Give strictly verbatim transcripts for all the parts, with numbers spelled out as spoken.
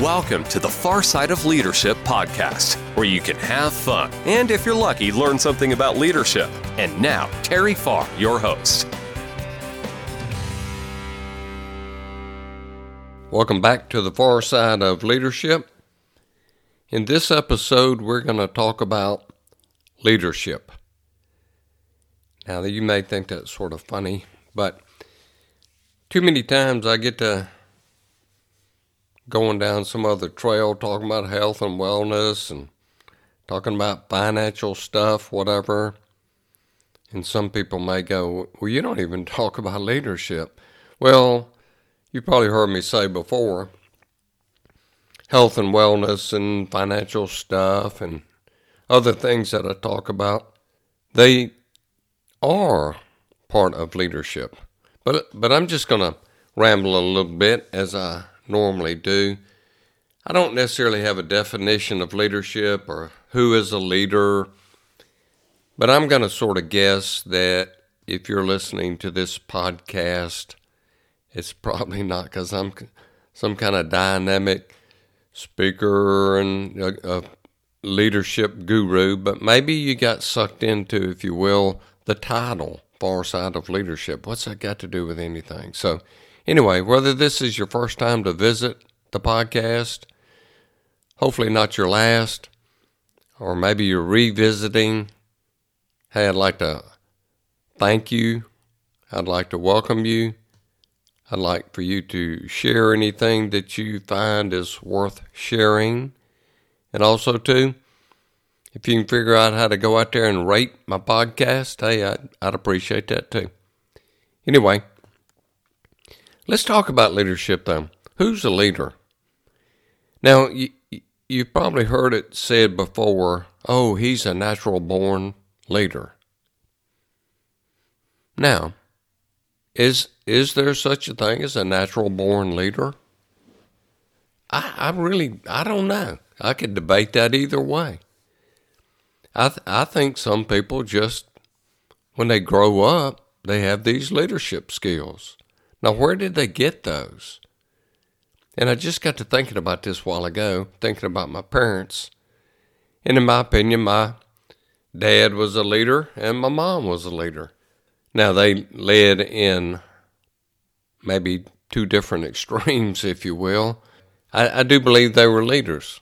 Welcome to the Far Side of Leadership podcast, where you can have fun and, if you're lucky, learn something about leadership. And now, Terry Farr, your host. Welcome back to the Far Side of Leadership. In this episode, we're going to talk about leadership. Now, you may think that's sort of funny, but too many times I get to going down some other trail, talking about health and wellness and talking about financial stuff, whatever. And some people may go, well, you don't even talk about leadership. Well, you probably heard me say before, health and wellness and financial stuff and other things that I talk about, they are part of leadership. But, but I'm just going to ramble a little bit as I normally do. I don't necessarily have a definition of leadership or who is a leader, but I'm going to sort of guess that if you're listening to this podcast, it's probably not because I'm some kind of dynamic speaker and a, a leadership guru, but maybe you got sucked into, if you will, the title, Far Side of Leadership. What's that got to do with anything? So anyway, whether this is your first time to visit the podcast, hopefully not your last, or maybe you're revisiting, hey, I'd like to thank you. I'd like to welcome you. I'd like for you to share anything that you find is worth sharing. And also, too, if you can figure out how to go out there and rate my podcast, hey, I'd, I'd appreciate that, too. Anyway, let's talk about leadership, though. Who's a leader? Now, you, you've probably heard it said before, oh, he's a natural-born leader. Now, is is there such a thing as a natural-born leader? I, I really, I don't know. I could debate that either way. I th- I think some people just, when they grow up, they have these leadership skills. Now, where did they get those? And I just got to thinking about this a while ago, thinking about my parents. And in my opinion, my dad was a leader and my mom was a leader. Now, they led in maybe two different extremes, if you will. I, I do believe they were leaders.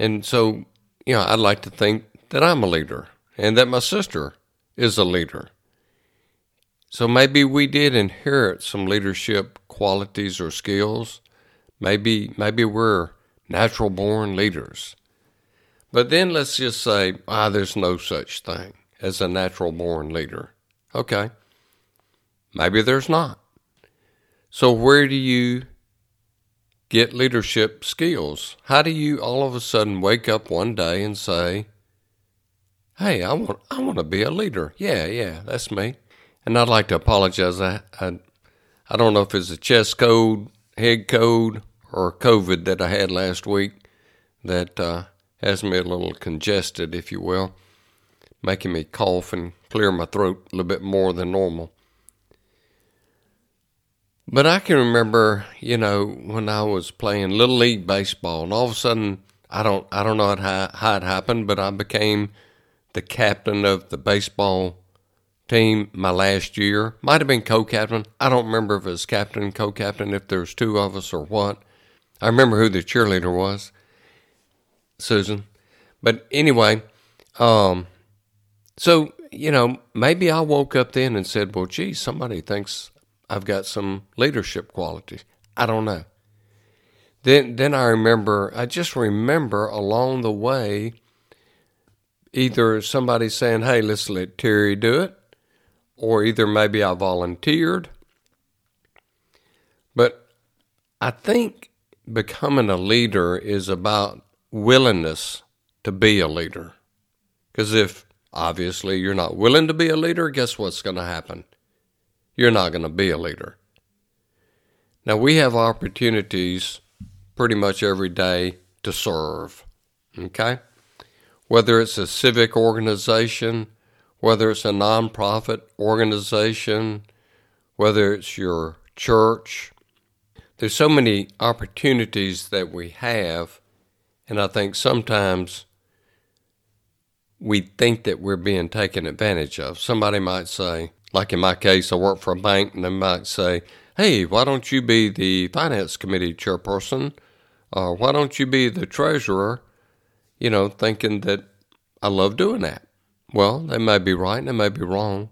And so, you know, I'd like to think that I'm a leader and that my sister is a leader. So maybe we did inherit some leadership qualities or skills. Maybe maybe we're natural-born leaders. But then let's just say, ah, there's no such thing as a natural-born leader. Okay, maybe there's not. So where do you get leadership skills? How do you all of a sudden wake up one day and say, hey, I want I want to be a leader. Yeah, yeah, that's me. And I'd like to apologize. I, I I don't know if it's a chest cold, head cold, or COVID that I had last week that uh, has me a little congested, if you will, making me cough and clear my throat a little bit more than normal. But I can remember, you know, when I was playing Little League Baseball, and all of a sudden, I don't I don't know how, how it happened, but I became the captain of the baseball team. Team my last year, might have been co-captain. I don't remember if it was captain, co-captain, if there's two of us or what. I remember who the cheerleader was, Susan. But anyway, um, so, you know, maybe I woke up then and said, well, geez, somebody thinks I've got some leadership qualities. I don't know. Then, then I remember, I just remember along the way, either somebody saying, hey, let's let Terry do it. Or either maybe I volunteered. But I think becoming a leader is about willingness to be a leader. Because if, obviously, you're not willing to be a leader, guess what's going to happen? You're not going to be a leader. Now, we have opportunities pretty much every day to serve, okay? Whether it's a civic organization, whether it's a nonprofit organization, whether it's your church, there's so many opportunities that we have, and I think sometimes we think that we're being taken advantage of. Somebody might say, like in my case, I work for a bank, and they might say, hey, why don't you be the finance committee chairperson? Or why don't you be the treasurer? You know, thinking that I love doing that. Well, they may be right and they may be wrong.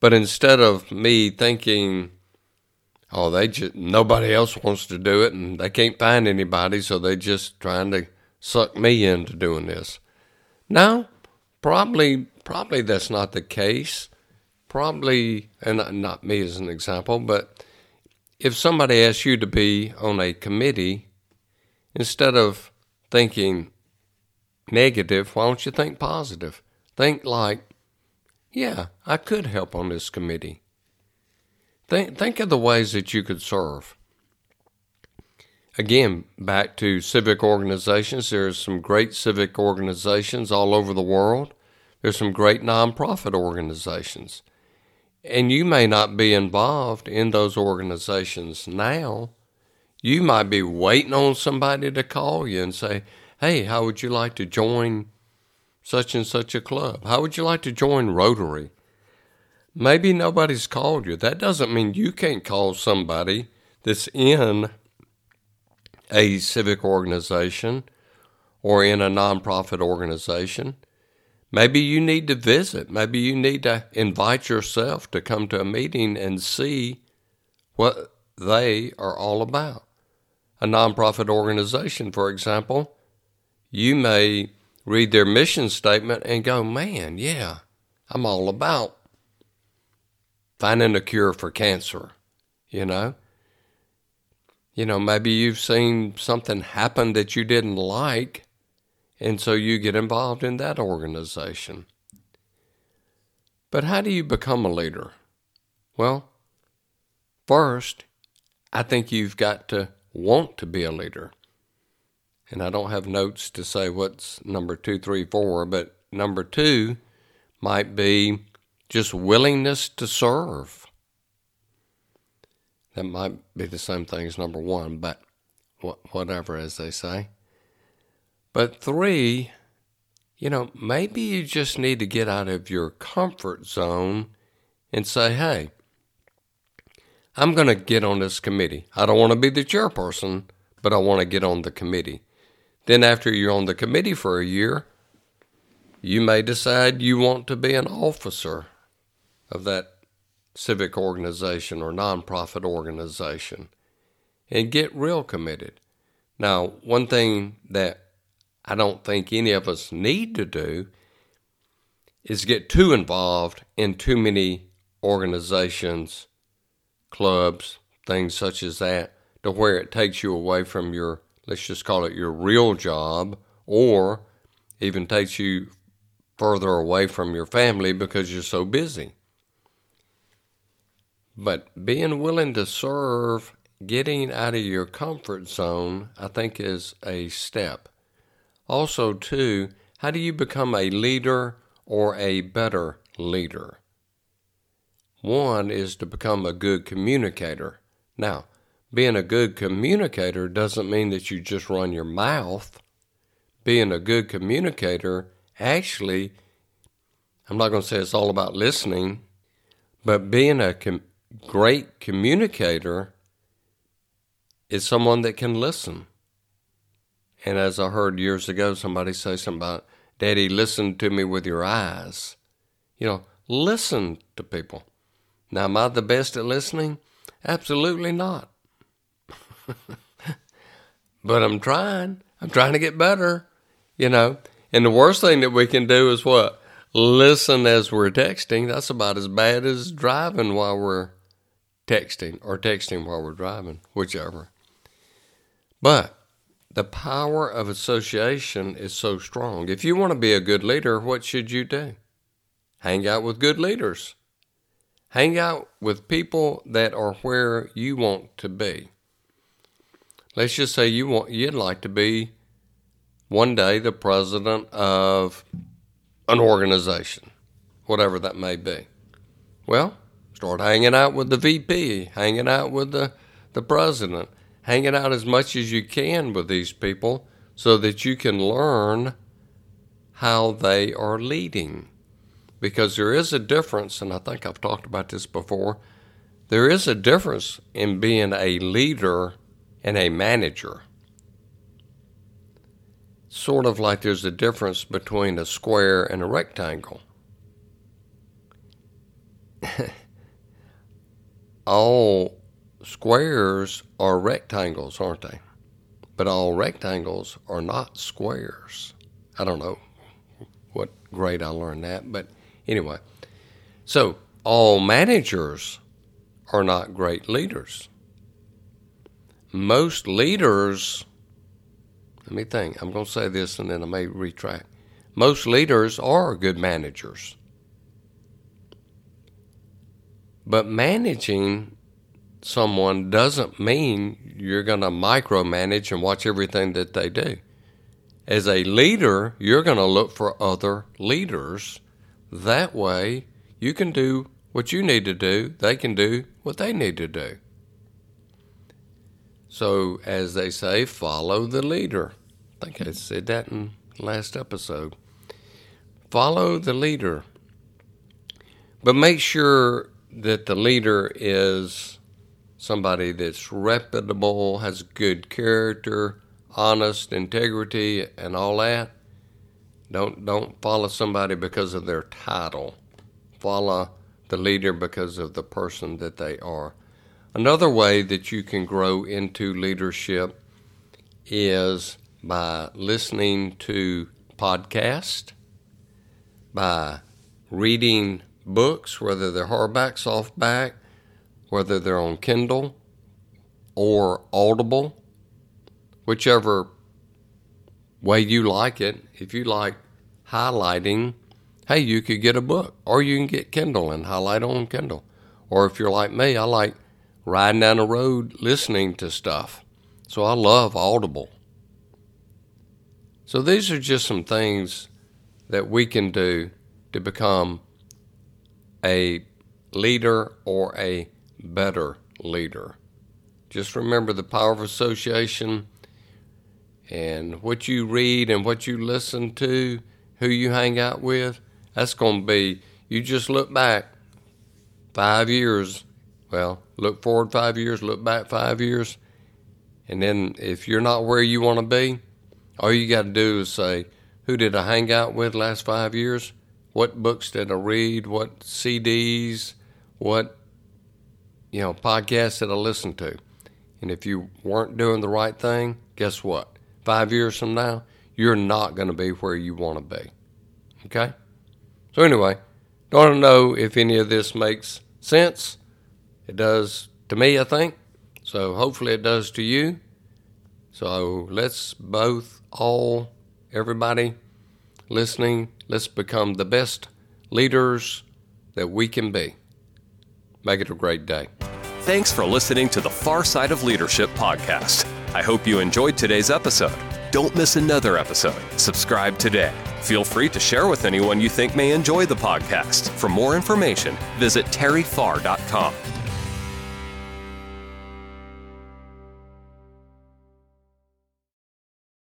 But instead of me thinking, oh, they just, nobody else wants to do it and they can't find anybody, so they're just trying to suck me into doing this. No, probably, probably that's not the case. Probably, and not me as an example, but if somebody asks you to be on a committee, instead of thinking negative, why don't you think positive? Think like, yeah, I could help on this committee. Think, think of the ways that you could serve. Again, back to civic organizations, there's some great civic organizations all over the world. There's some great nonprofit organizations. And you may not be involved in those organizations now. You might be waiting on somebody to call you and say, hey, how would you like to join such and such a club? How would you like to join Rotary? Maybe nobody's called you. That doesn't mean you can't call somebody that's in a civic organization or in a nonprofit organization. Maybe you need to visit. Maybe you need to invite yourself to come to a meeting and see what they are all about. A nonprofit organization, for example, you may read their mission statement and go, man, yeah, I'm all about finding a cure for cancer, you know? You know, maybe you've seen something happen that you didn't like, and so you get involved in that organization. But how do you become a leader? Well, first, I think you've got to want to be a leader. And I don't have notes to say what's number two, three, four, but number two might be just willingness to serve. That might be the same thing as number one, but whatever, as they say. But three, you know, maybe you just need to get out of your comfort zone and say, hey, I'm going to get on this committee. I don't want to be the chairperson, but I want to get on the committee. Then after you're on the committee for a year, you may decide you want to be an officer of that civic organization or nonprofit organization and get real committed. Now, one thing that I don't think any of us need to do is get too involved in too many organizations, clubs, things such as that, to where it takes you away from your, let's just call it your real job, or even takes you further away from your family because you're so busy. But being willing to serve, getting out of your comfort zone, I think is a step. Also, too, how do you become a leader or a better leader? One is to become a good communicator. Now, being a good communicator doesn't mean that you just run your mouth. Being a good communicator, actually, I'm not going to say it's all about listening, but being a com- great communicator is someone that can listen. And as I heard years ago, somebody say something about, Daddy, listen to me with your eyes. You know, listen to people. Now, am I the best at listening? Absolutely not. But I'm trying. I'm trying to get better, you know. And the worst thing that we can do is what? Listen as we're texting. That's about as bad as driving while we're texting or texting while we're driving, whichever. But the power of association is so strong. If you want to be a good leader, what should you do? Hang out with good leaders. Hang out with people that are where you want to be. Let's just say you want, you'd like to be one day the president of an organization, whatever that may be. Well, start hanging out with the V P, hanging out with the, the president, hanging out as much as you can with these people so that you can learn how they are leading. Because there is a difference, and I think I've talked about this before, there is a difference in being a leader and a manager. Sort of like there's a difference between a square and a rectangle. All squares are rectangles, aren't they? But all rectangles are not squares. I don't know what grade I learned that, but anyway. So all managers are not great leaders. Most leaders, let me think, I'm going to say this and then I may retract. Most leaders are good managers. But managing someone doesn't mean you're going to micromanage and watch everything that they do. As a leader, you're going to look for other leaders. That way, you can do what you need to do. They can do what they need to do. So, as they say, follow the leader. I think I said that in the last episode. Follow the leader. But make sure that the leader is somebody that's reputable, has good character, honest, integrity, and all that. Don't don't follow somebody because of their title. Follow the leader because of the person that they are. Another way that you can grow into leadership is by listening to podcasts, by reading books, whether they're hardback, softback, whether they're on Kindle or Audible, whichever way you like it. If you like highlighting, hey, you could get a book, or you can get Kindle and highlight on Kindle. Or if you're like me, I like riding down the road listening to stuff. So I love Audible. So these are just some things that we can do to become a leader or a better leader. Just remember the power of association, and what you read and what you listen to, who you hang out with, that's going to be, you just look back five years, well, look forward five years, look back five years, and then if you're not where you want to be, all you got to do is say, who did I hang out with last five years? What books did I read? What C Ds? What, you know, podcasts did I listen to? And if you weren't doing the right thing, guess what? Five years from now, you're not going to be where you want to be. Okay? So anyway, don't know if any of this makes sense. It does to me, I think. So hopefully it does to you. So let's both, all, everybody listening, let's become the best leaders that we can be. Make it a great day. Thanks for listening to the Far Side of Leadership podcast. I hope you enjoyed today's episode. Don't miss another episode. Subscribe today. Feel free to share with anyone you think may enjoy the podcast. For more information, visit terry farr dot com.